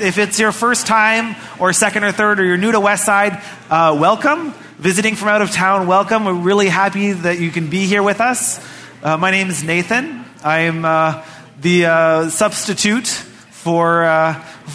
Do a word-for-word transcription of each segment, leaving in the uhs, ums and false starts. If it's your first time or second or third or you're new to Westside, uh, welcome. Visiting from out of town, welcome. We're really happy that you can be here with us. Uh, my name is Nathan. I'm uh, the uh, substitute for uh,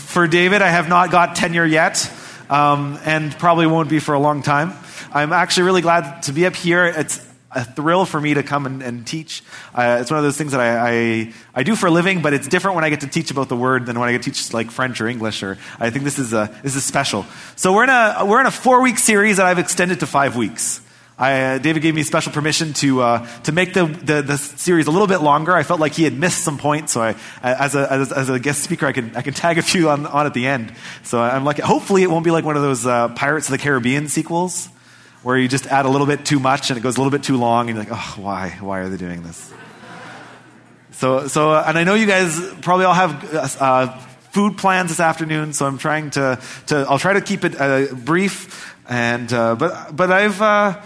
for David. I have not got tenure yet um, and probably won't be for a long time. I'm actually really glad to be up here. It's a thrill for me to come and, and teach. Uh, it's one of those things that I, I I do for a living, but it's different when I get to teach about the Word than when I get to teach like French or English. Or I think this is a this is special. So we're in a we're in a four week series that I've extended to five weeks. I, uh, David gave me special permission to uh, to make the, the the series a little bit longer. I felt like he had missed some points, so I as a as, as a guest speaker I can I can tag a few on, on at the end. So I'm like, hopefully it won't be like one of those uh, Pirates of the Caribbean sequels, where you just add a little bit too much and it goes a little bit too long and you're like, oh, why? Why are they doing this? So, so, and I know you guys probably all have uh, food plans this afternoon, so I'm trying to, to I'll try to keep it uh, brief. And uh, but, but I've, uh,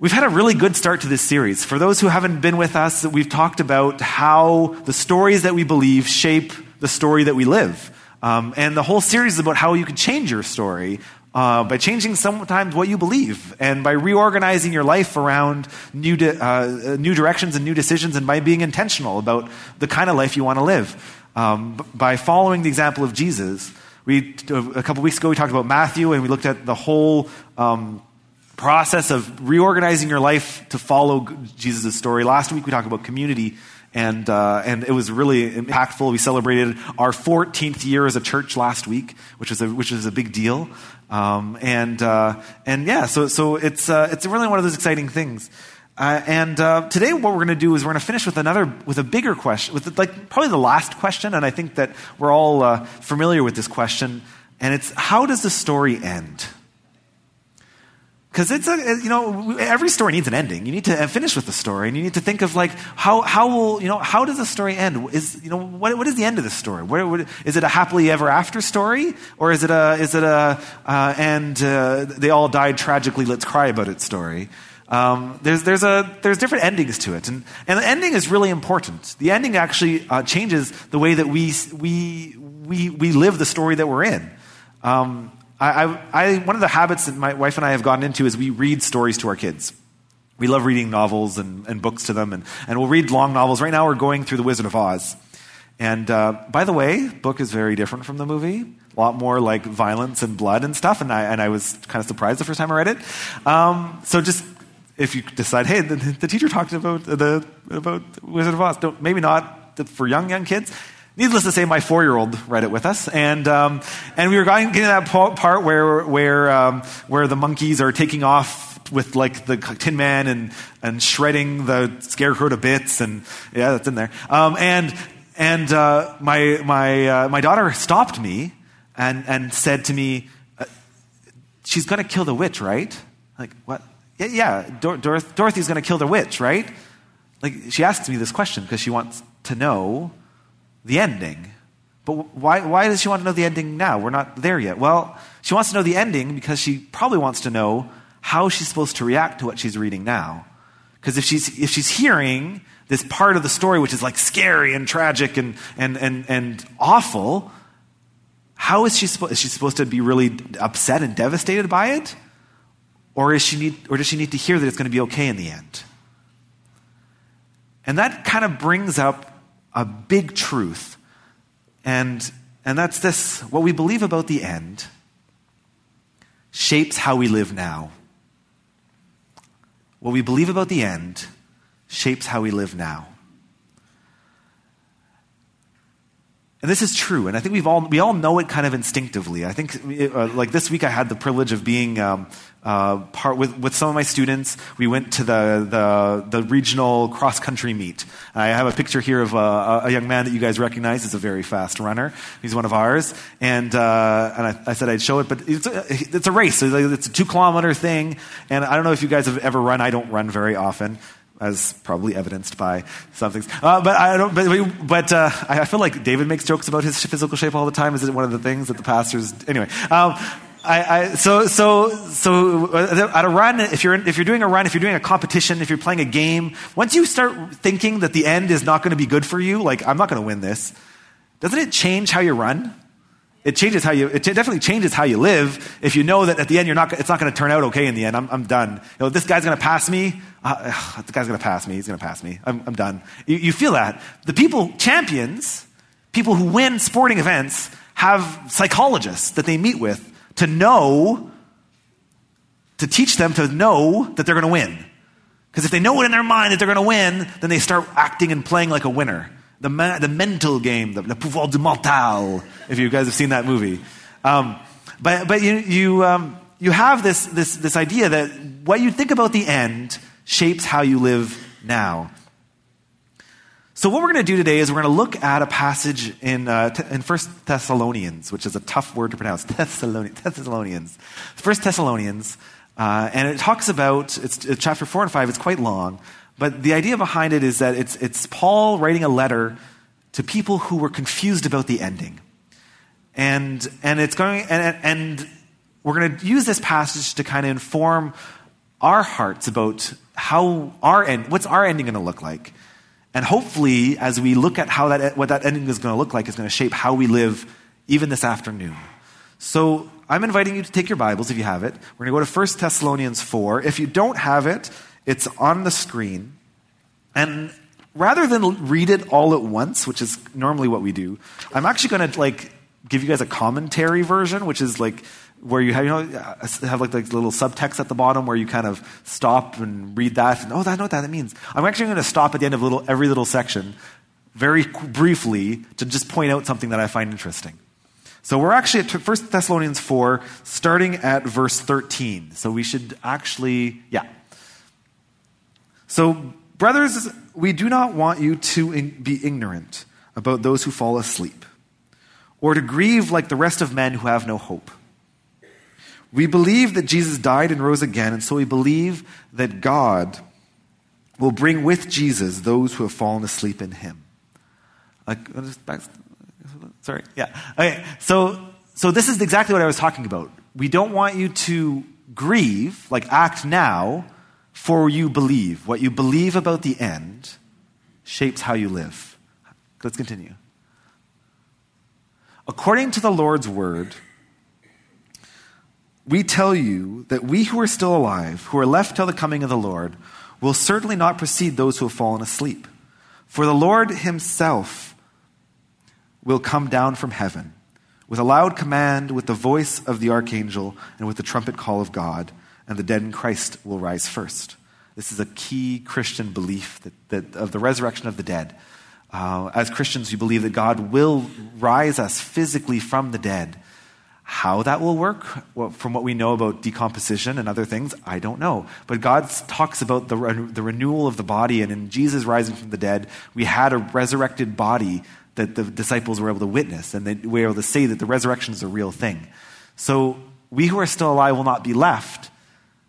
we've had a really good start to this series. For those who haven't been with us, we've talked about how the stories that we believe shape the story that we live. Um, and the whole series is about how you can change your story Uh, by changing sometimes what you believe and by reorganizing your life around new di- uh, new directions and new decisions, and by being intentional about the kind of life you want to live. Um, b- by following the example of Jesus, we a couple weeks ago we talked about Matthew and we looked at the whole um, process of reorganizing your life to follow Jesus' story. Last week we talked about community. And uh, and it was really impactful. We celebrated our fourteenth year as a church last week, which was a, which was a big deal. Um, and uh, and yeah, so so it's uh, it's really one of those exciting things. Uh, and uh, today, what we're going to do is we're going to finish with another with a bigger question, with like probably the last question. And I think that we're all uh, familiar with this question. And it's, how does the story end? Because it's a, you know, every story needs an ending. You need to finish with the story, and you need to think of like how how will you know how does the story end? Is you know what what is the end of the story? What, what, is it a happily ever after story, or is it a is it a uh, and uh, they all died tragically? Let's cry about it story. Um, there's there's a there's different endings to it, and and the ending is really important. The ending actually uh, changes the way that we we we we live the story that we're in. Um, I, I, one of the habits that my wife and I have gotten into is we read stories to our kids. We love reading novels and, and books to them, and, and we'll read long novels. Right now we're going through The Wizard of Oz. And uh, by the way, book is very different from the movie. A lot more like violence and blood and stuff, and I, and I was kind of surprised the first time I read it. Um, so just, if you decide, hey, the, the teacher talked about the about Wizard of Oz. Don't, maybe not for young, young kids. Needless to say, my four-year-old read it with us, and um, and we were getting to that part where where um, where the monkeys are taking off with like the Tin Man and and shredding the Scarecrow to bits, and yeah, that's in there. Um, and and uh, my my uh, my daughter stopped me and and said to me, "She's going to kill the witch, right?" Like, what? Yeah, yeah Dor- Dor- Dorothy's going to kill the witch, right? Like, she asked me this question because she wants to know the ending. But why why does she want to know the ending now? We're not there yet. Well, she wants to know the ending because she probably wants to know how she's supposed to react to what she's reading now. Because if she's if she's hearing this part of the story which is like scary and tragic and and and, and awful, how is she supposed is she supposed to be really upset and devastated by it? Or is she need or does she need to hear that it's going to be okay in the end? And that kind of brings up a big truth, and and that's this: what we believe about the end shapes how we live now. What we believe about the end shapes how we live now. And this is true, and I think we've all we all know it kind of instinctively. I think it, uh, like this week I had the privilege of being um, uh, part with, with some of my students. We went to the the, the regional cross country meet. I have a picture here of uh, a young man that you guys recognize. He's a very fast runner. He's one of ours, and uh, and I, I said I'd show it, but it's a, it's a race. It's a two kilometer thing, and I don't know if you guys have ever run. I don't run very often, as probably evidenced by some things. Uh, but I don't. But, but uh, I feel like David makes jokes about his physical shape all the time. Is it one of the things that the pastors? Anyway, um, I, I so so so at a run. If you're if you're doing a run, if you're doing a competition, if you're playing a game, once you start thinking that the end is not going to be good for you, like I'm not going to win this, doesn't it change how you run? It changes how you, it definitely changes how you live if you know that at the end you're not, it's not going to turn out okay in the end. I'm, I'm done. You know, this guy's going to pass me. Uh, ugh, the guy's going to pass me. He's going to pass me. I'm, I'm done. You, you feel that. The people, champions, people who win sporting events have psychologists that they meet with to know, to teach them to know that they're going to win. Because if they know it in their mind that they're going to win, then they start acting and playing like a winner. The ma- the mental game, the, the pouvoir du mental, if you guys have seen that movie. Um, but but you you um, you have this this this idea that what you think about the end shapes how you live now. So what we're going to do today is we're going to look at a passage in uh, t- in First Thessalonians, which is a tough word to pronounce. Thessalonians, Thessalonians, First Thessalonians, uh, and it talks about it's, it's chapter four and five. It's quite long. But the idea behind it is that it's it's Paul writing a letter to people who were confused about the ending, and and it's going and and we're going to use this passage to kind of inform our hearts about how our end, what's our ending going to look like, and hopefully as we look at how that what that ending is going to look like is going to shape how we live even this afternoon. So I'm inviting you to take your Bibles if you have it. We're going to go to First Thessalonians four. If you don't have it, it's on the screen. And rather than read it all at once, which is normally what we do, I'm actually going to like give you guys a commentary version, which is like where you have, you know, have like, like little subtext at the bottom where you kind of stop and read that. And, oh, I know what that means. I'm actually going to stop at the end of little, every little section very briefly to just point out something that I find interesting. So we're actually at First Thessalonians four, starting at verse thirteen. So we should actually, yeah. So, brothers, we do not want you to in- be ignorant about those who fall asleep, or to grieve like the rest of men who have no hope. We believe that Jesus died and rose again, and so we believe that God will bring with Jesus those who have fallen asleep in him. Like, sorry, yeah. Okay, so, so this is exactly what I was talking about. We don't want you to grieve, like act now, for you believe. What you believe about the end shapes how you live. Let's continue. According to the Lord's word, we tell you that we who are still alive, who are left till the coming of the Lord, will certainly not precede those who have fallen asleep. For the Lord himself will come down from heaven with a loud command, with the voice of the archangel, and with the trumpet call of God. And the dead in Christ will rise first. This is a key Christian belief that, that of the resurrection of the dead. Uh, as Christians, we believe that God will rise us physically from the dead. How that will work, well, from what we know about decomposition and other things, I don't know. But God talks about the, the renewal of the body, and in Jesus rising from the dead, we had a resurrected body that the disciples were able to witness, and they were able to say that the resurrection is a real thing. So we who are still alive will not be left.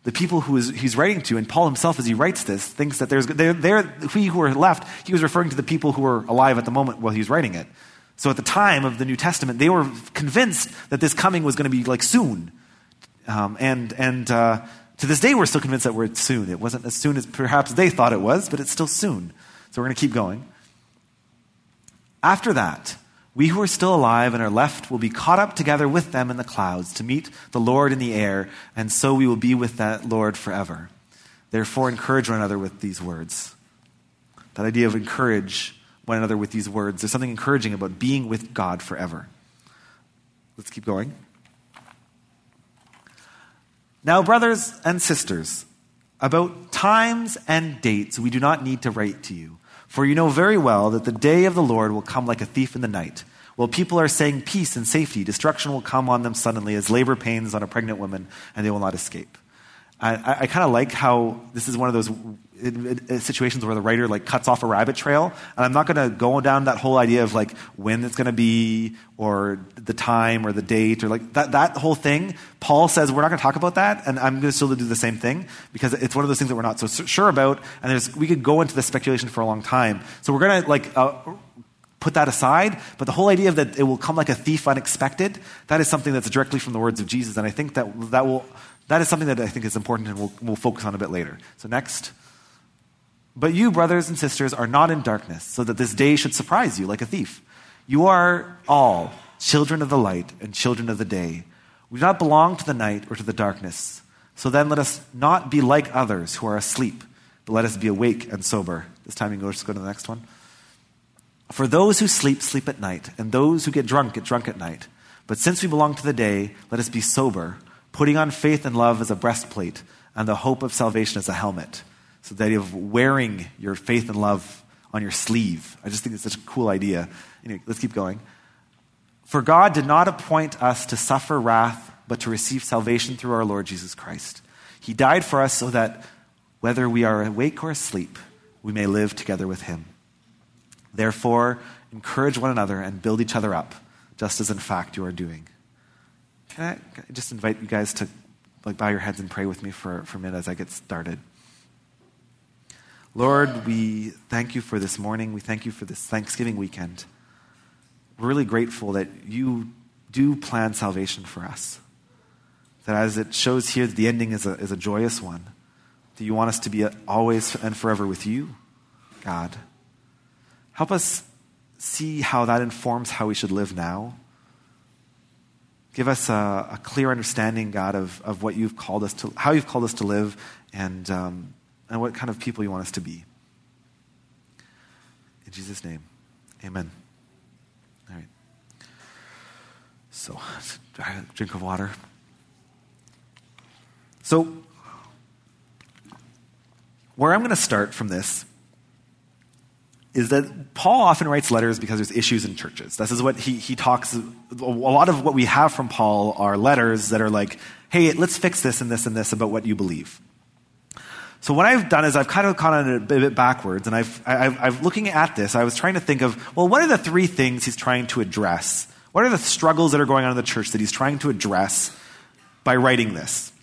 The people who is, he's writing to, and Paul himself as he writes this, thinks that there's, they're, they're, we who are left, he was referring to the people who were alive at the moment while he was writing it. So at the time of the New Testament, they were convinced that this coming was going to be like soon. Um, and and uh, to this day, we're still convinced that we're soon. It wasn't as soon as perhaps they thought it was, but it's still soon. So we're going to keep going. After that, we who are still alive and are left will be caught up together with them in the clouds to meet the Lord in the air, and so we will be with that Lord forever. Therefore, encourage one another with these words. That idea of encourage one another with these words. There's something encouraging about being with God forever. Let's keep going. Now, brothers and sisters, about times and dates, we do not need to write to you. For you know very well that the day of the Lord will come like a thief in the night. While people are saying peace and safety, destruction will come on them suddenly as labor pains on a pregnant woman, and they will not escape. I, I, I kind of like how this is one of those it, it, situations where the writer like cuts off a rabbit trail, and I'm not going to go down that whole idea of like when it's going to be or the time or the date or like that, that whole thing. Paul says we're not going to talk about that, and I'm going to still do the same thing because it's one of those things that we're not so sure about, and there's, we could go into the speculation for a long time. So we're going to like uh, put that aside, but the whole idea of that it will come like a thief unexpected, that is something that's directly from the words of Jesus, and I think that that will... That is something that I think is important and we'll, we'll focus on a bit later. So next. But you, brothers and sisters, are not in darkness so that this day should surprise you like a thief. You are all children of the light and children of the day. We do not belong to the night or to the darkness. So then let us not be like others who are asleep, but let us be awake and sober. This time you can just go to the next one. For those who sleep, sleep at night, and those who get drunk, get drunk at night. But since we belong to the day, let us be sober, putting on faith and love as a breastplate, and the hope of salvation as a helmet. So the idea of wearing your faith and love on your sleeve. I just think it's such a cool idea. Anyway, let's keep going. For God did not appoint us to suffer wrath, but to receive salvation through our Lord Jesus Christ. He died for us so that whether we are awake or asleep, we may live together with him. Therefore, encourage one another and build each other up, just as in fact you are doing. Can I, can I just invite you guys to like bow your heads and pray with me for, for a minute as I get started. Lord, we thank you for this morning. We thank you for this Thanksgiving weekend. We're really grateful that you do plan salvation for us. That as it shows here, the ending is a, is a joyous one. That you want us to be always and forever with you, God. Help us see how that informs how we should live now. Give us a, a clear understanding, God, of, of what you've called us to, how you've called us to live, and um, and what kind of people you want us to be. In Jesus' name, amen. All right. So, drink of water. So, where I'm going to start from this is that Paul often writes letters because there's issues in churches. This is what he he talks, a lot of what we have from Paul are letters that are like, hey, let's fix this and this and this about what you believe. So what I've done is I've kind of gone it a bit backwards, and I've, I've, I've looking at this, I was trying to think of, well, what are the three things he's trying to address? What are the struggles that are going on in the church that he's trying to address by writing this?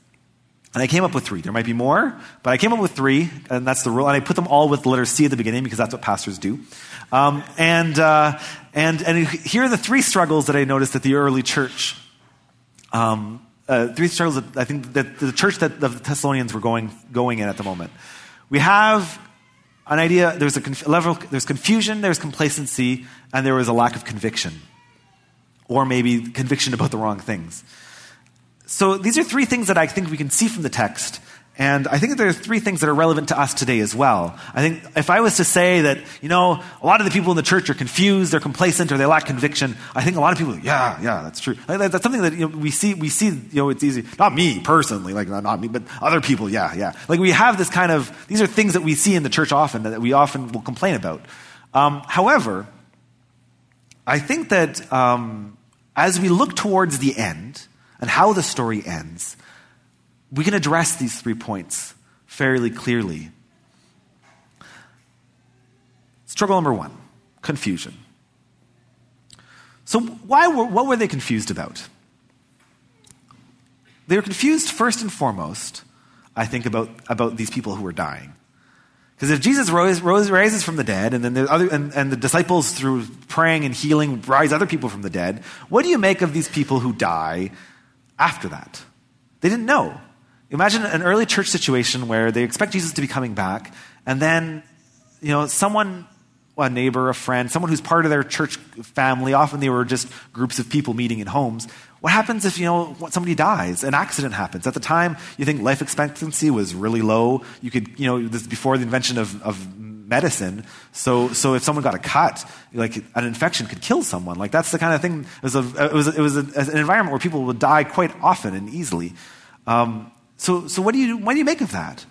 And I came up with three. There might be more, but I came up with three, and that's the rule. And I put them all with the letter C at the beginning because that's what pastors do. Um, and uh, and and here are the three struggles that I noticed at the early church. Um, uh, three struggles that I think that the church that the Thessalonians were going going in at the moment. We have an idea. There's a conf- level. There's confusion. There's complacency, and there was a lack of conviction, or maybe conviction about the wrong things. So these are three things that I think we can see from the text, and I think there are three things that are relevant to us today as well. I think if I was to say that, you know, a lot of the people in the church are confused, they're complacent, or they lack conviction, I think a lot of people, yeah, yeah, that's true. That's something that, you know, we see, we see, you know, it's easy. Not me personally, like not me, but other people, yeah, yeah. Like we have this kind of, these are things that we see in the church often that we often will complain about. Um, however, I think that um, as we look towards the end, and how the story ends, we can address these three points fairly clearly. Struggle number one, confusion. So why were, what were they confused about? They were confused first and foremost, I think, about, about these people who were dying. Because if Jesus rose, rose, rises from the dead, and then the other, and, and the disciples through praying and healing rise other people from the dead, what do you make of these people who die after that? They didn't know. Imagine an early church situation where they expect Jesus to be coming back, and then, you know, someone, a neighbor, a friend, someone who's part of their church family, often they were just groups of people meeting in homes. What happens if, you know, somebody dies? An accident happens. At the time, you think life expectancy was really low. You could, you know, this is before the invention of, of medicine. So, so if someone got a cut, like an infection could kill someone. Like that's the kind of thing. It was a, it was, a, it was a, an environment where people would die quite often and easily. Um, so, so what do you, what do you make of that?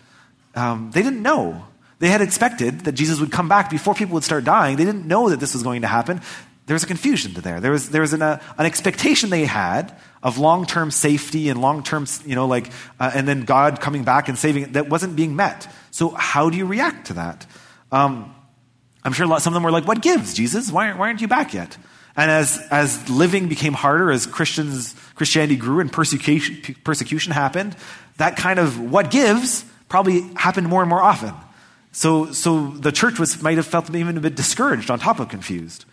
Um, they didn't know. They had expected that Jesus would come back before people would start dying. They didn't know that this was going to happen. There was a confusion to there. There was there was an, uh, an expectation they had of long-term safety and long-term, you know, like, uh, and then God coming back and saving it that wasn't being met. So how do you react to that? Um, I'm sure a lot, some of them were like, "What gives, Jesus? Why aren't, why aren't you back yet?" And as as living became harder, as Christians Christianity grew and persecution persecution happened, that kind of "what gives" probably happened more and more often. So so the church was might have felt even a bit discouraged on top of confused.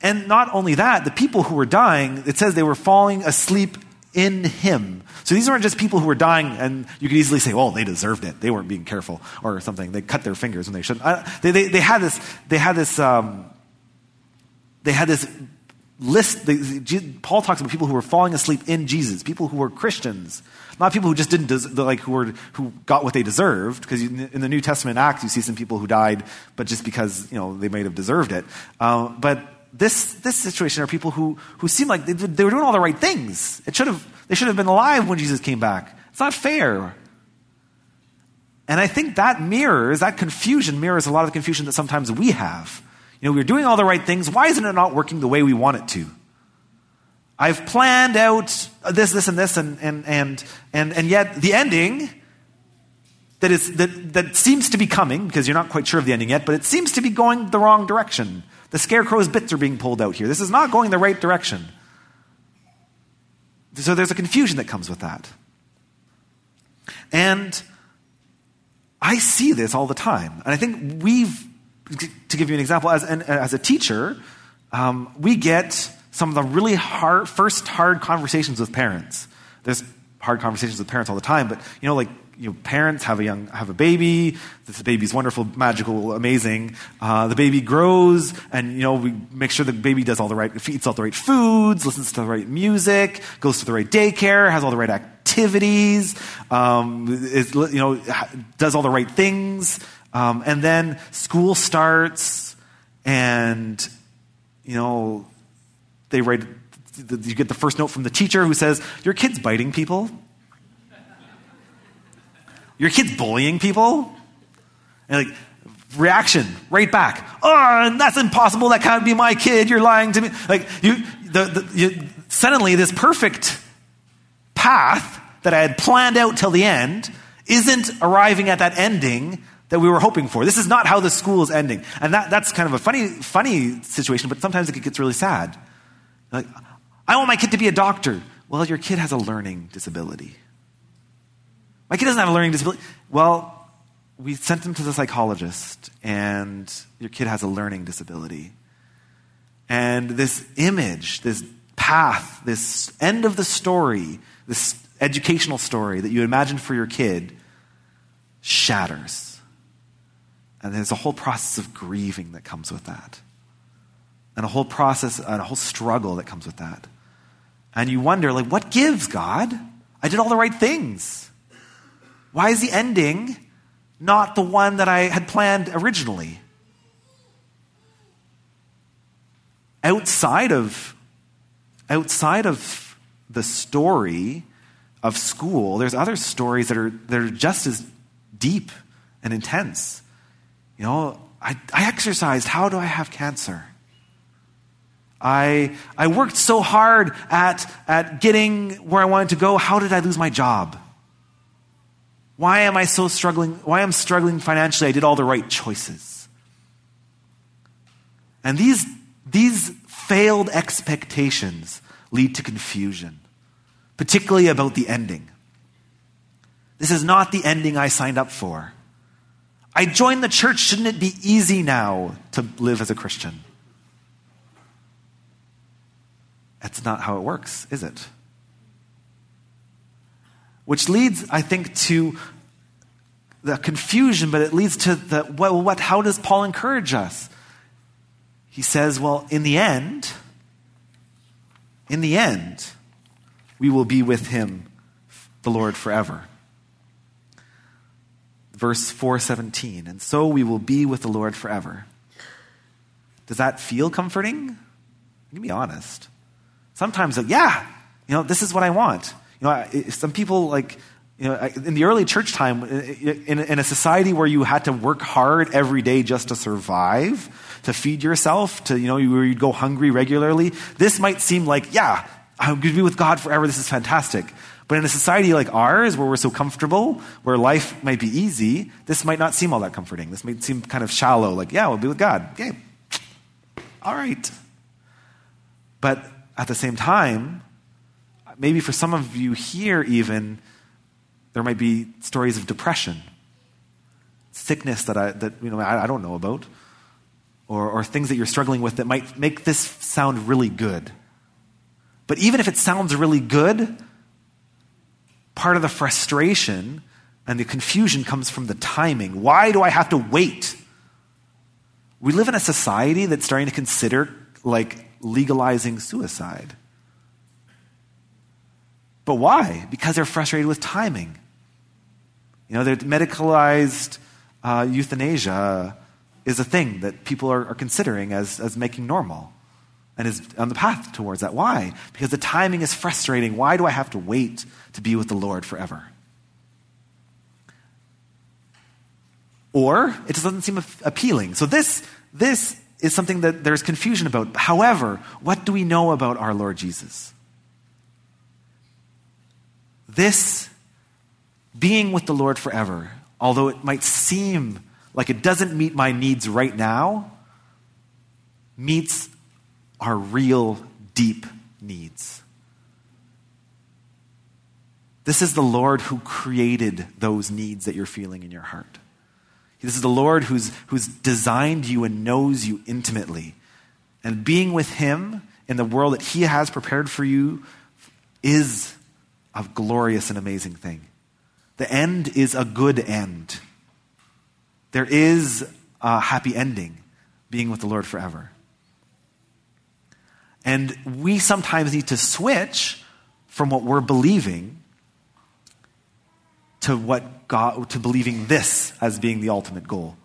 And not only that, the people who were dying, it says they were falling asleep in him. So these aren't just people who were dying and you could easily say, well, they deserved it. They weren't being careful or something. They cut their fingers when they shouldn't. I, they, they, they had this, they had this, um, they had this list, the, Paul talks about people who were falling asleep in Jesus, people who were Christians, not people who just didn't, des- like who were, who got what they deserved, because in the New Testament Acts, you see some people who died, but just because, you know, they might have deserved it. Uh, but this this situation are people who, who seem like they, they were doing all the right things. It should have, they should have been alive when Jesus came back. It's not fair. And I think that mirrors, that confusion mirrors a lot of the confusion that sometimes we have. You know, we're doing all the right things. Why isn't it not working the way we want it to? I've planned out this, this, and this, and and and and, and yet the ending that is that, that seems to be coming, because you're not quite sure of the ending yet, but it seems to be going the wrong direction. The scarecrow's bits are being pulled out here. This is not going the right direction. So there's a confusion that comes with that. And I see this all the time. And I think we've, to give you an example, as an, as a teacher, um, we get some of the really hard, first hard conversations with parents. There's hard conversations with parents all the time, but you know, like, you know, parents have a young, have a baby. This baby's wonderful, magical, amazing. Uh, the baby grows, and you know, we make sure the baby does all the right, eats all the right foods, listens to the right music, goes to the right daycare, has all the right activities, um, is, you know, does all the right things. Um, and then school starts, and you know, they write. You get the first note from the teacher who says, "Your kid's biting people. Your kid's bullying people," and like reaction right back. Oh, that's impossible. That can't be my kid. You're lying to me. Like you, the, the, you, suddenly this perfect path that I had planned out till the end isn't arriving at that ending that we were hoping for. This is not how the school is ending, and that, that's kind of a funny, funny situation. But sometimes it gets really sad. Like, I want my kid to be a doctor. Well, your kid has a learning disability. My kid doesn't have a learning disability. Well, we sent him to the psychologist, and your kid has a learning disability. And this image, this path, this end of the story, this educational story that you imagined for your kid shatters. And there's a whole process of grieving that comes with that. And a whole process, and a whole struggle that comes with that. And you wonder, like, what gives, God? I did all the right things. Why is the ending not the one that I had planned originally? Outside of, outside of the story of school, there's other stories that are that are just as deep and intense. You know, I, I exercised. How do I have cancer? I I worked so hard at at getting where I wanted to go. How did I lose my job? Why am I so struggling? Why am I struggling financially? I did all the right choices. And these, these failed expectations lead to confusion, particularly about the ending. This is not the ending I signed up for. I joined the church. Shouldn't it be easy now to live as a Christian? That's not how it works, is it? Which leads, I think, to the confusion, but it leads to the, well, what, how does Paul encourage us? He says, well, in the end, in the end, we will be with him, the Lord, forever. Verse four seventeen, and so we will be with the Lord forever. Does that feel comforting? I'm gonna be honest. Sometimes, like, yeah, you know, this is what I want. You know, some people, like, you know, in the early church time, in, in a society where you had to work hard every day just to survive, to feed yourself, to, you know, where you'd go hungry regularly, this might seem like, yeah, I'm going to be with God forever. This is fantastic. But in a society like ours, where we're so comfortable, where life might be easy, this might not seem all that comforting. This might seem kind of shallow, like, yeah, we'll be with God. Okay. All right. But at the same time, maybe for some of you here even, there might be stories of depression, sickness that I that you know I, I don't know about, or or things that you're struggling with that might make this sound really good. But even if it sounds really good, part of the frustration and the confusion comes from the timing. Why do I have to wait? We live in a society that's starting to consider, like, legalizing suicide. But why? Because they're frustrated with timing. You know, they're medicalized uh, euthanasia is a thing that people are, are considering as, as making normal and is on the path towards that. Why? Because the timing is frustrating. Why do I have to wait to be with the Lord forever? Or it just doesn't seem appealing. So this, this is something that there's confusion about. However, what do we know about our Lord Jesus? This being with the Lord forever, although it might seem like it doesn't meet my needs right now, meets our real deep needs. This is the Lord who created those needs that you're feeling in your heart. This is the Lord who's, who's designed you and knows you intimately. And being with him in the world that he has prepared for you is a glorious and amazing thing. The end is a good end. There is a happy ending, being with the Lord forever. And we sometimes need to switch from what we're believing to what God, to believing this as being the ultimate goal.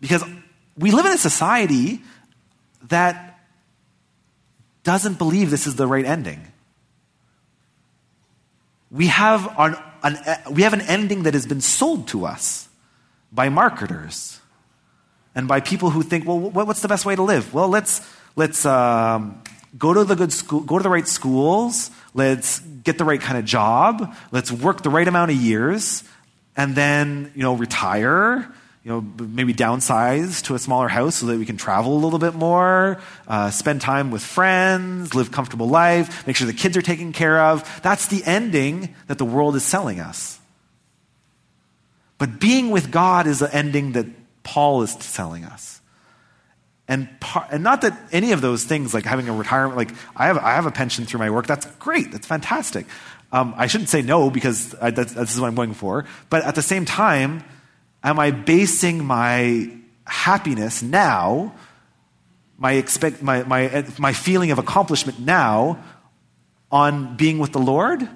Because we live in a society that doesn't believe this is the right ending. We have an, an, we have an ending that has been sold to us by marketers and by people who think, well, what's the best way to live? Well, let's let's um, go to the good school, go to the right schools. Let's get the right kind of job. Let's work the right amount of years, and then you know retire. You know, maybe downsize to a smaller house so that we can travel a little bit more, uh, spend time with friends, live a comfortable life, make sure the kids are taken care of. That's the ending that the world is selling us. But being with God is the ending that Paul is selling us. And, par- and not that any of those things, like having a retirement, like I have, I have a pension through my work. That's great. That's fantastic. Um, I shouldn't say no because I, that's, this is what I'm going for. But at the same time, am I basing my happiness now, my expect, my my my feeling of accomplishment now, on being with the Lord,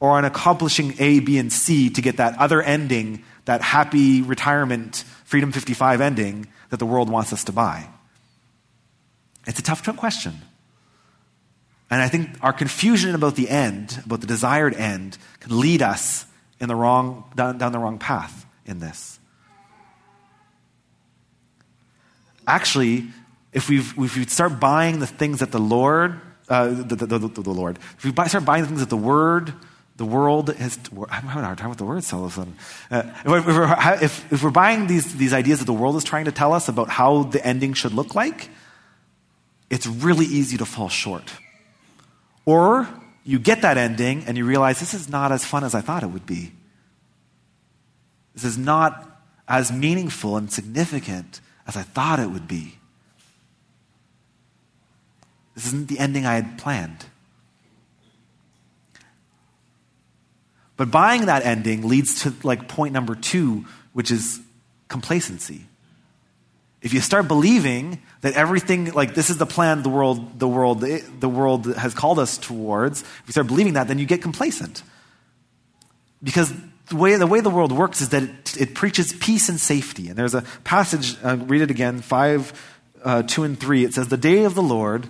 or on accomplishing A, B, and C to get that other ending, that happy retirement, Freedom fifty-five ending that the world wants us to buy? It's a tough question, and I think our confusion about the end, about the desired end, can lead us in the wrong down, down the wrong path in this. Actually, if we if we start buying the things that the Lord, uh, the, the, the, the Lord, if we buy, start buying the things that the Word, the world has, I'm having a hard time with the words all of a sudden. Uh, if, we're, if, if we're buying these, these ideas that the world is trying to tell us about how the ending should look like, it's really easy to fall short. Or you get that ending and you realize this is not as fun as I thought it would be. This is not as meaningful and significant as I thought it would be. This isn't the ending I had planned. But buying that ending leads to like point number two, which is complacency. If you start believing that everything, like this is the plan the world, the world, the world has called us towards, if you start believing that, then you get complacent. Because The way, the way the world works is that it, it preaches peace and safety. And there's a passage, uh, read it again, five, two and three. It says, "The day of the Lord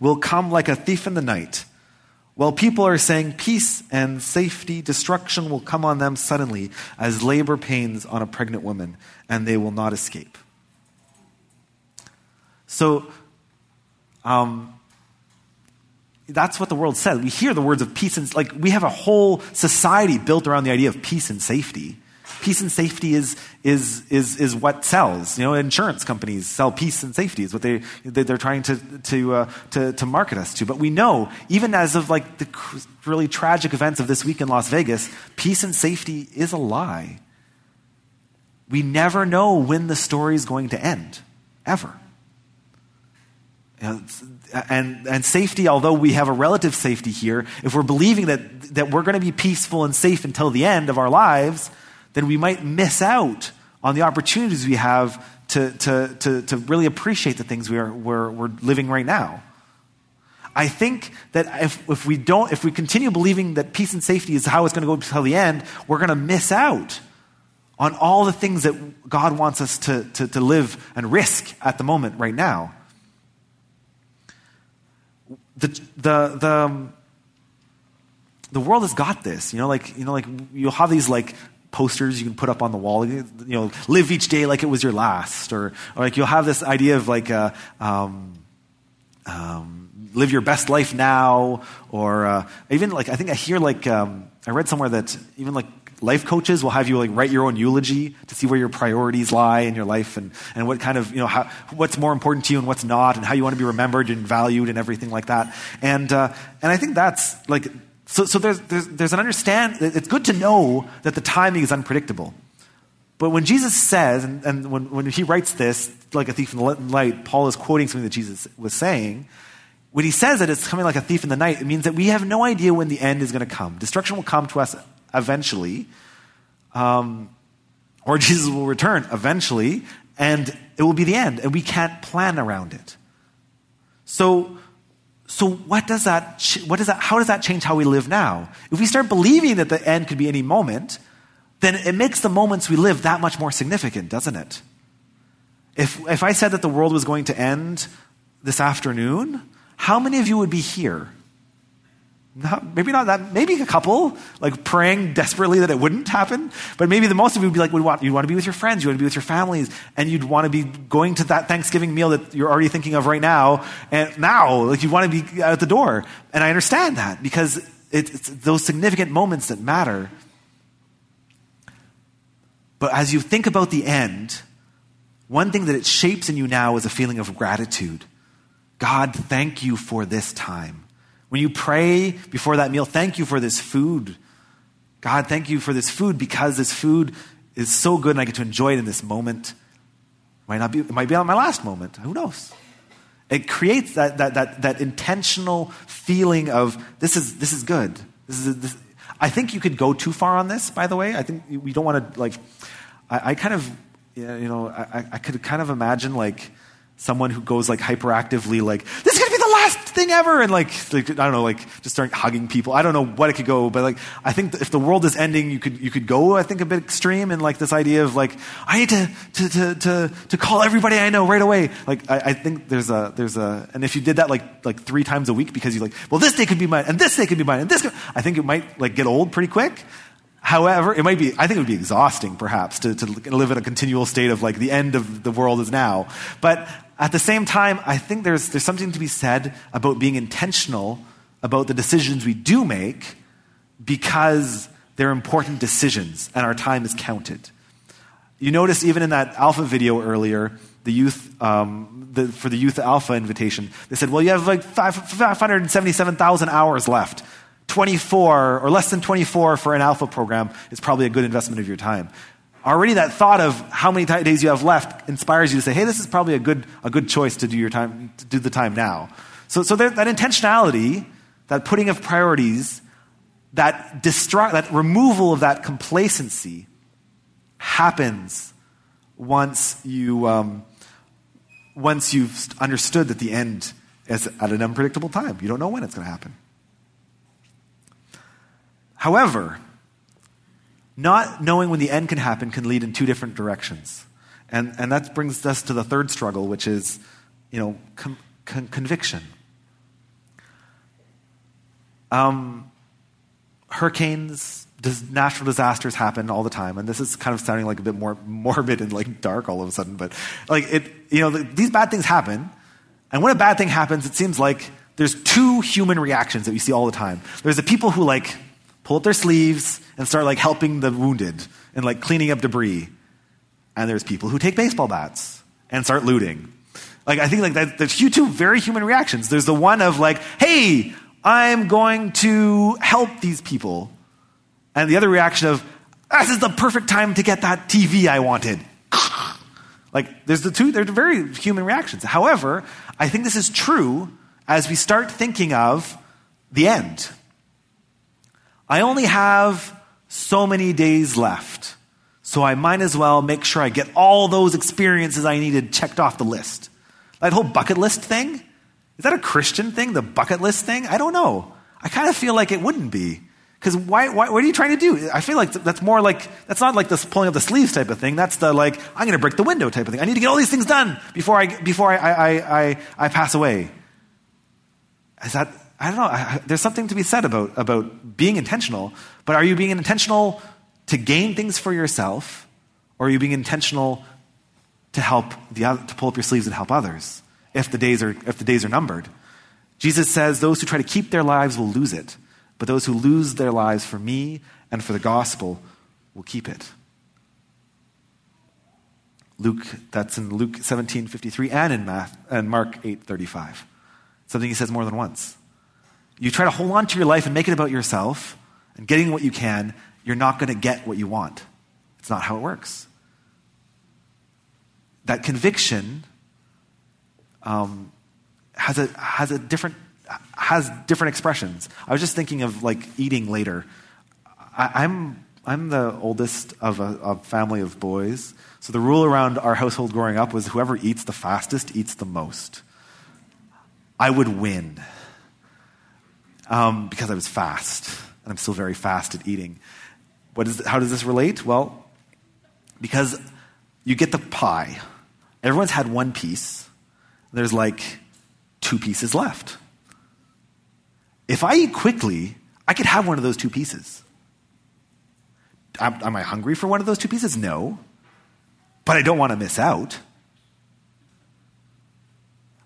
will come like a thief in the night. While people are saying peace and safety, destruction will come on them suddenly as labor pains on a pregnant woman, and they will not escape." So, um... that's what the world says. We hear the words of peace and, like, we have a whole society built around the idea of peace and safety. Peace and safety is is is is what sells. You know, insurance companies sell peace and safety. Is what they they're trying to to uh, to to market us to. But we know, even as of like the really tragic events of this week in Las Vegas, peace and safety is a lie. We never know when the story is going to end, ever. You know, and and safety, although we have a relative safety here, if we're believing that that we're going to be peaceful and safe until the end of our lives, then we might miss out on the opportunities we have to, to, to, to really appreciate the things we are, we're, we're living right now. I think that if, if we don't, if we continue believing that peace and safety is how it's going to go until the end, we're going to miss out on all the things that God wants us to, to, to live and risk at the moment right now. The, the, the, the world has got this, you know, like, you know, like you'll have these like posters you can put up on the wall, you know, live each day like it was your last, or, or like you'll have this idea of like, uh, um, um, live your best life now, or uh, even like, I think I hear like, um, I read somewhere that even like life coaches will have you like write your own eulogy to see where your priorities lie in your life, and, and what kind of, you know, how, what's more important to you and what's not, and how you want to be remembered and valued and everything like that. And uh, and I think that's like, so so there's, there's, there's an understand, it's good to know that the timing is unpredictable. But when Jesus says, and, and when, when he writes this, like a thief in the light, Paul is quoting something that Jesus was saying. When he says that it's coming like a thief in the night, it means that we have no idea when the end is going to come. Destruction will come to us eventually, um, or Jesus will return eventually, and it will be the end, and we can't plan around it. So, so what does that? What does that? How does that change how we live now? If we start believing that the end could be any moment, then it makes the moments we live that much more significant, doesn't it? If if I said that the world was going to end this afternoon, how many of you would be here? Not, maybe not that, maybe a couple, like praying desperately that it wouldn't happen, but maybe the most of you would be like, we want, you'd want to be with your friends, you want to be with your families, and you'd want to be going to that Thanksgiving meal that you're already thinking of right now, and now, like you want to be out the door. And I understand that, because it, it's those significant moments that matter. But as you think about the end, one thing that it shapes in you now is a feeling of gratitude. God, thank you for this time. When you pray before that meal, thank you for this food. God, thank you for this food, because this food is so good and I get to enjoy it in this moment. Might not be, it might be on my last moment. Who knows? It creates that that that that intentional feeling of this is this is good. This is this. I think you could go too far on this. By the way, I think we don't want to like. I, I kind of you know I, I could kind of imagine like someone who goes like hyperactively like, this is going to be the last thing ever, and like, like I don't know, like just start hugging people. I don't know what it could go, but like I think if the world is ending, you could you could go I think a bit extreme in like this idea of like, I need to to to to, to call everybody I know right away. Like I, I think there's a there's a and if you did that like like three times a week because you like, well, this day could be mine and this day could be mine and this could, I think it might like get old pretty quick. However, it might be, I think it would be exhausting perhaps to, to live in a continual state of like the end of the world is now. But at the same time, I think there's there's something to be said about being intentional about the decisions we do make, because they're important decisions and our time is counted. You notice even in that Alpha video earlier, the youth um, the, for the youth Alpha invitation, they said, well, you have like five hundred seventy-seven thousand hours left. twenty-four or less than twenty-four for an Alpha program is probably a good investment of your time. Already that thought of how many t- days you have left inspires you to say, hey, this is probably a good a good choice to do your time, to do the time now. So so there, that intentionality, that putting of priorities, that distru- that removal of that complacency happens once you um, once you've understood that the end is at an unpredictable time. You don't know when it's going to happen. However, not knowing when the end can happen can lead in two different directions. And and that brings us to the third struggle, which is, you know, com- con- conviction. Um, hurricanes, dis- natural disasters happen all the time. And this is kind of sounding like a bit more morbid and like dark all of a sudden. But like it, you know, the, these bad things happen. And when a bad thing happens, it seems like there's two human reactions that we see all the time. There's the people who like pull up their sleeves and start like helping the wounded and like cleaning up debris. And there's people who take baseball bats and start looting. Like I think like that, there's two very human reactions. There's the one of like, hey, I'm going to help these people. And the other reaction of, this is the perfect time to get that T V I wanted. Like there's the two, they're very human reactions. However, I think this is true as we start thinking of the end. I only have so many days left. So I might as well make sure I get all those experiences I needed checked off the list. That whole bucket list thing? Is that a Christian thing, the bucket list thing? I don't know. I kind of feel like it wouldn't be. Because why, why, what are you trying to do? I feel like that's more like, that's not like this pulling up the sleeves type of thing. That's the like, I'm going to break the window type of thing. I need to get all these things done before I, before I, I, I, I pass away. Is that, I don't know. I, there's something to be said about, about being intentional, but are you being intentional to gain things for yourself, or are you being intentional to help the other, to pull up your sleeves and help others if the days are, if the days are numbered? Jesus says, those who try to keep their lives will lose it. But those who lose their lives for me and for the gospel will keep it. Luke, that's in Luke seventeen fifty-three and in Math, and Mark eight thirty-five. Something he says more than once. You try to hold on to your life and make it about yourself and getting what you can, you're not going to get what you want. It's not how it works. That conviction um, has a has a different has different expressions. I was just thinking of like eating later. I, I'm I'm the oldest of a, a family of boys, so the rule around our household growing up was whoever eats the fastest eats the most. I would win um, because I was fast, and I'm still very fast at eating. What is? How does this relate? Well, because you get the pie. Everyone's had one piece. There's like two pieces left. If I eat quickly, I could have one of those two pieces. Am, am I hungry for one of those two pieces? No. But I don't want to miss out.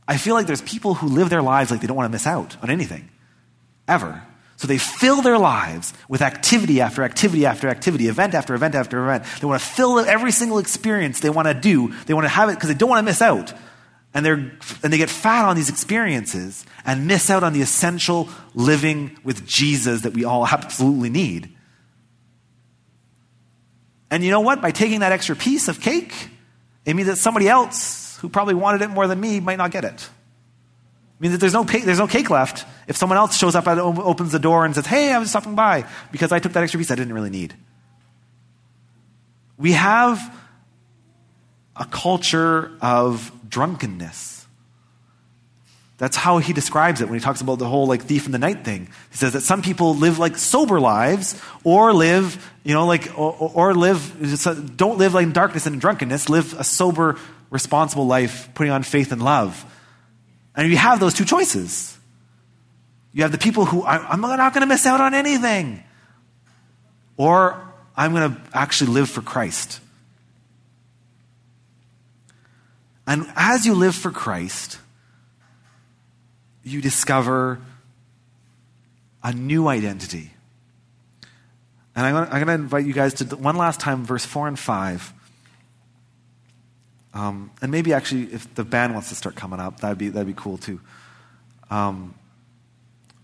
I feel like there's people who live their lives like they don't want to miss out on anything, ever. So they fill their lives with activity after activity after activity, event after event after event. They want to fill every single experience they want to do. They want to have it because they don't want to miss out. And they and they get fat on these experiences and miss out on the essential living with Jesus that we all absolutely need. And you know what? By taking that extra piece of cake, it means that somebody else who probably wanted it more than me might not get it. I mean, there's no there's no cake left if someone else shows up and opens the door and says, hey, I was stopping by because I took that extra piece I didn't really need. We have a culture of drunkenness. That's how he describes it when he talks about the whole like thief in the night thing. He says that some people live like sober lives, or live, you know, like or, or live don't live like in darkness and in drunkenness. Live a sober, responsible life, putting on faith and love. And you have those two choices. You have the people who I'm not going to miss out on anything, or I'm going to actually live for Christ. And as you live for Christ, you discover a new identity. And I'm going to invite you guys to one last time, verse four and five. Um, and maybe actually, if the band wants to start coming up, that'd be that'd be cool too. Um,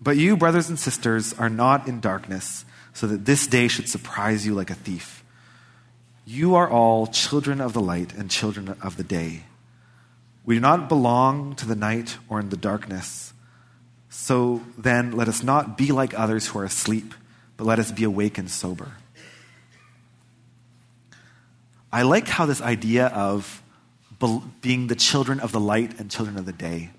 but you, brothers and sisters, are not in darkness, so that this day should surprise you like a thief. You are all children of the light and children of the day. We do not belong to the night or in the darkness. So then let us not be like others who are asleep, but let us be awake and sober. I like how this idea of being the children of the light and children of the day.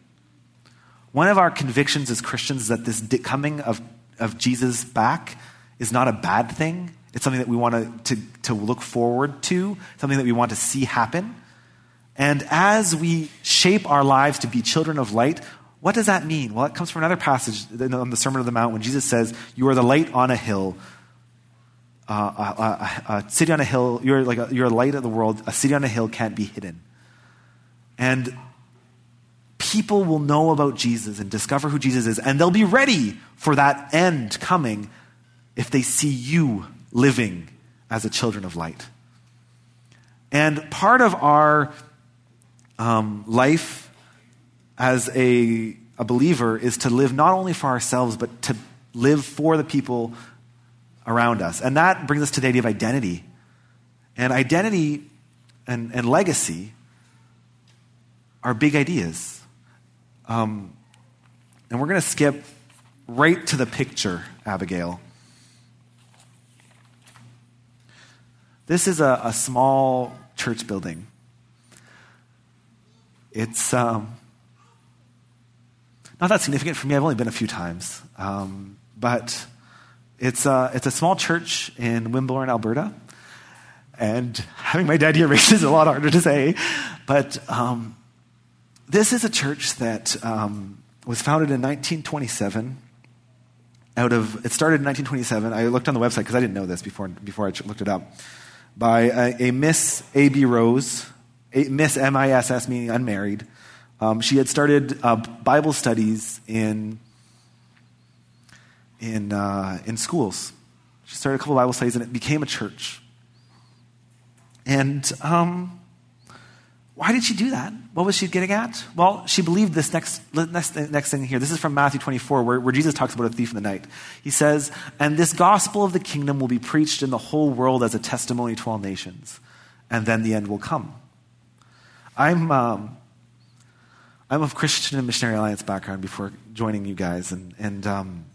One of our convictions as Christians is that this coming of, of Jesus back is not a bad thing. It's something that we want to, to, to look forward to, something that we want to see happen. And as we shape our lives to be children of light, what does that mean? Well, it comes from another passage on the Sermon on the Mount when Jesus says, you are the light on a hill, uh, a, a, a city on a hill, you're like a, you're a light of the world, a city on a hill can't be hidden. And people will know about Jesus and discover who Jesus is, and they'll be ready for that end coming if they see you living as a children of light. And part of our um, life as a, a believer is to live not only for ourselves, but to live for the people around us. And that brings us to the idea of identity. And identity and, and legacy are big ideas. Um, and we're going to skip right to the picture, Abigail. This is a, a small church building. It's um, not that significant for me. I've only been a few times. Um, but it's a, it's a small church in Wimborne, Alberta. And having my dad here makes it a lot harder to say. But um, this is a church that um, was founded in nineteen twenty-seven. Out of It started in nineteen twenty-seven. I looked on the website because I didn't know this before, before I looked it up. By a, a Miss A B Rose, a, Miss M I S S meaning unmarried. Um, she had started uh, Bible studies in in uh, in schools. She started a couple Bible studies, and it became a church. And um, why did she do that? What was she getting at? Well, she believed this next next, next thing here. This is from Matthew twenty-four, where, where Jesus talks about a thief in the night. He says, "And this gospel of the kingdom will be preached in the whole world as a testimony to all nations, and then the end will come." I'm um, I'm of Christian and Missionary Alliance background before joining you guys, and and um,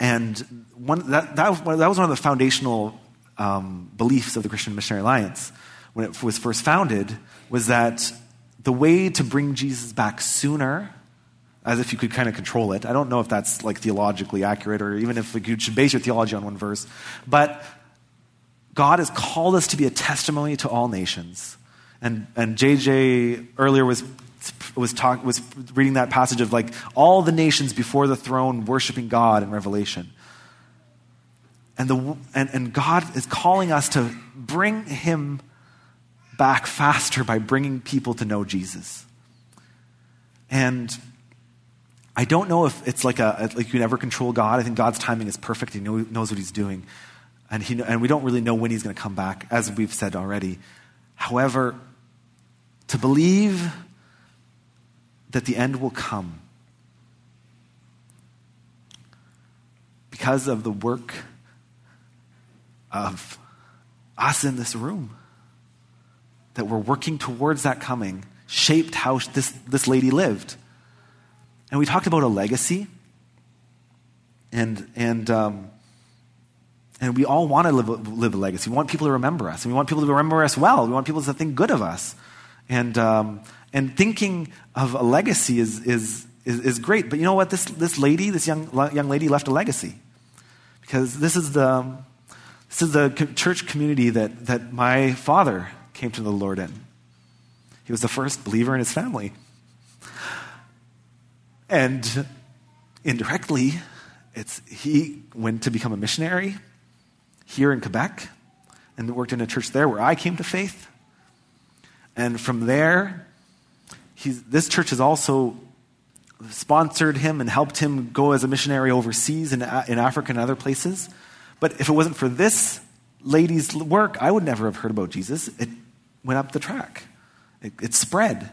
and one that that that was one of the foundational Um, beliefs of the Christian Missionary Alliance when it was first founded, was that the way to bring Jesus back sooner, as if you could kind of control it. I don't know if that's like theologically accurate, or even if like, you should base your theology on one verse, but God has called us to be a testimony to all nations. And and J J earlier was was talk, was reading that passage of like all the nations before the throne worshiping God in Revelation. And, the, and, and God is calling us to bring him back faster by bringing people to know Jesus. And I don't know if it's like a like you never control God. I think God's timing is perfect. He know, knows what he's doing. And, he, and we don't really know when he's going to come back, as we've said already. However, to believe that the end will come because of the work of us in this room, that we're working towards that coming, shaped how this, this lady lived. And we talked about a legacy, and and um, and we all want to live, live a legacy. We want people to remember us, and we want people to remember us well. We want people to think good of us, and um, and thinking of a legacy is is is, is great. But you know what? This this lady, this young young lady, left a legacy, because this is the This is the church community that, that my father came to the Lord in. He was the first believer in his family. And indirectly, it's he went to become a missionary here in Quebec and worked in a church there where I came to faith. And from there, he's, this church has also sponsored him and helped him go as a missionary overseas in, in Africa and other places. But if it wasn't for this lady's work, I would never have heard about Jesus. It went up the track. It, it spread.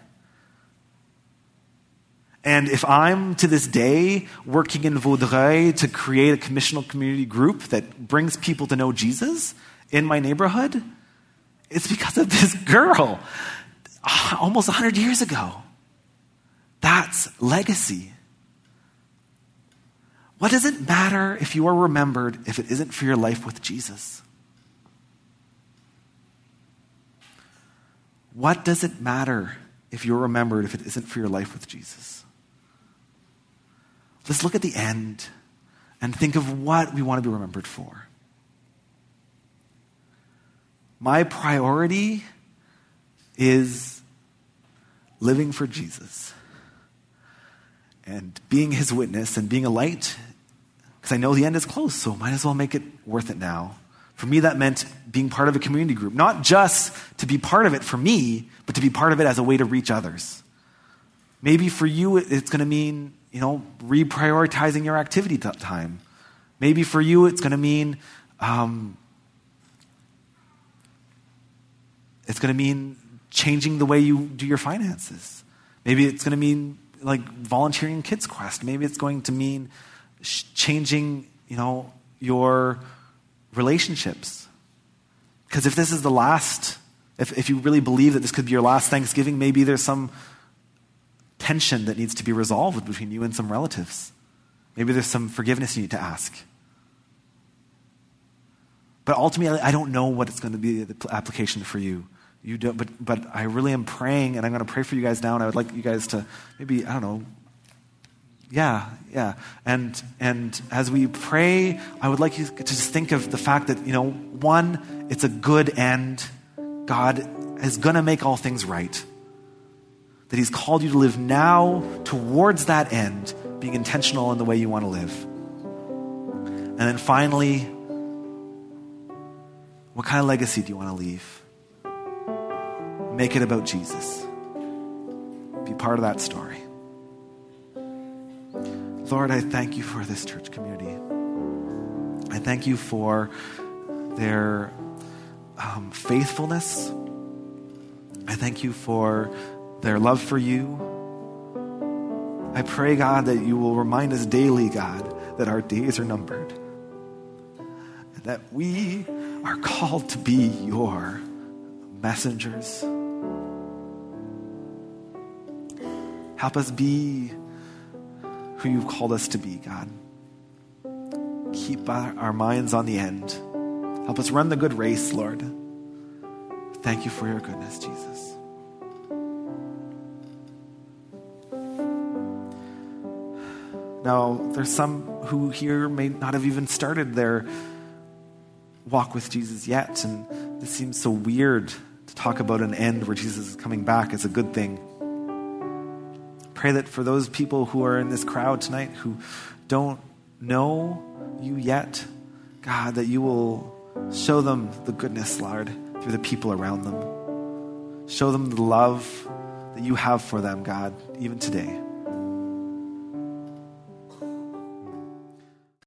And if I'm, to this day, working in Vaudreuil to create a commissional community group that brings people to know Jesus in my neighborhood, it's because of this girl almost one hundred years ago. That's legacy. What does it matter if you are remembered if it isn't for your life with Jesus? What does it matter if you're remembered if it isn't for your life with Jesus? Let's look at the end and think of what we want to be remembered for. My priority is living for Jesus and being his witness and being a light, because I know the end is close, so might as well make it worth it now. For me, that meant being part of a community group, not just to be part of it for me, but to be part of it as a way to reach others. Maybe for you, it's going to mean, you know, reprioritizing your activity time. Maybe for you, it's going to mean, um, it's going to mean changing the way you do your finances. Maybe it's going to mean like volunteering in Kids Quest. Maybe it's going to mean sh- changing, you know, your relationships. Because if this is the last, if, if you really believe that this could be your last Thanksgiving, maybe there's some tension that needs to be resolved between you and some relatives. Maybe there's some forgiveness you need to ask. But ultimately, I don't know what it's going to be, the application for you. You don't, but, but I really am praying, and I'm going to pray for you guys now, and I would like you guys to maybe, I don't know, yeah, yeah. And and as we pray, I would like you to just think of the fact that, you know, one, it's a good end. God is going to make all things right. That he's called you to live now towards that end, being intentional in the way you want to live. And then finally, what kind of legacy do you want to leave? Make it about Jesus. Be part of that story. Lord, I thank you for this church community. I thank you for their um, faithfulness. I thank you for their love for you. I pray, God, that you will remind us daily, God, that our days are numbered. And that we are called to be your messengers. Help us be who you've called us to be, God. Keep our, our minds on the end. Help us run the good race, Lord. Thank you for your goodness, Jesus. Now, there's some who here may not have even started their walk with Jesus yet, and this seems so weird to talk about an end where Jesus is coming back. It's a good thing. Pray that for those people who are in this crowd tonight who don't know you yet, God, that you will show them the goodness, Lord, through the people around them. Show them the love that you have for them, God, even today.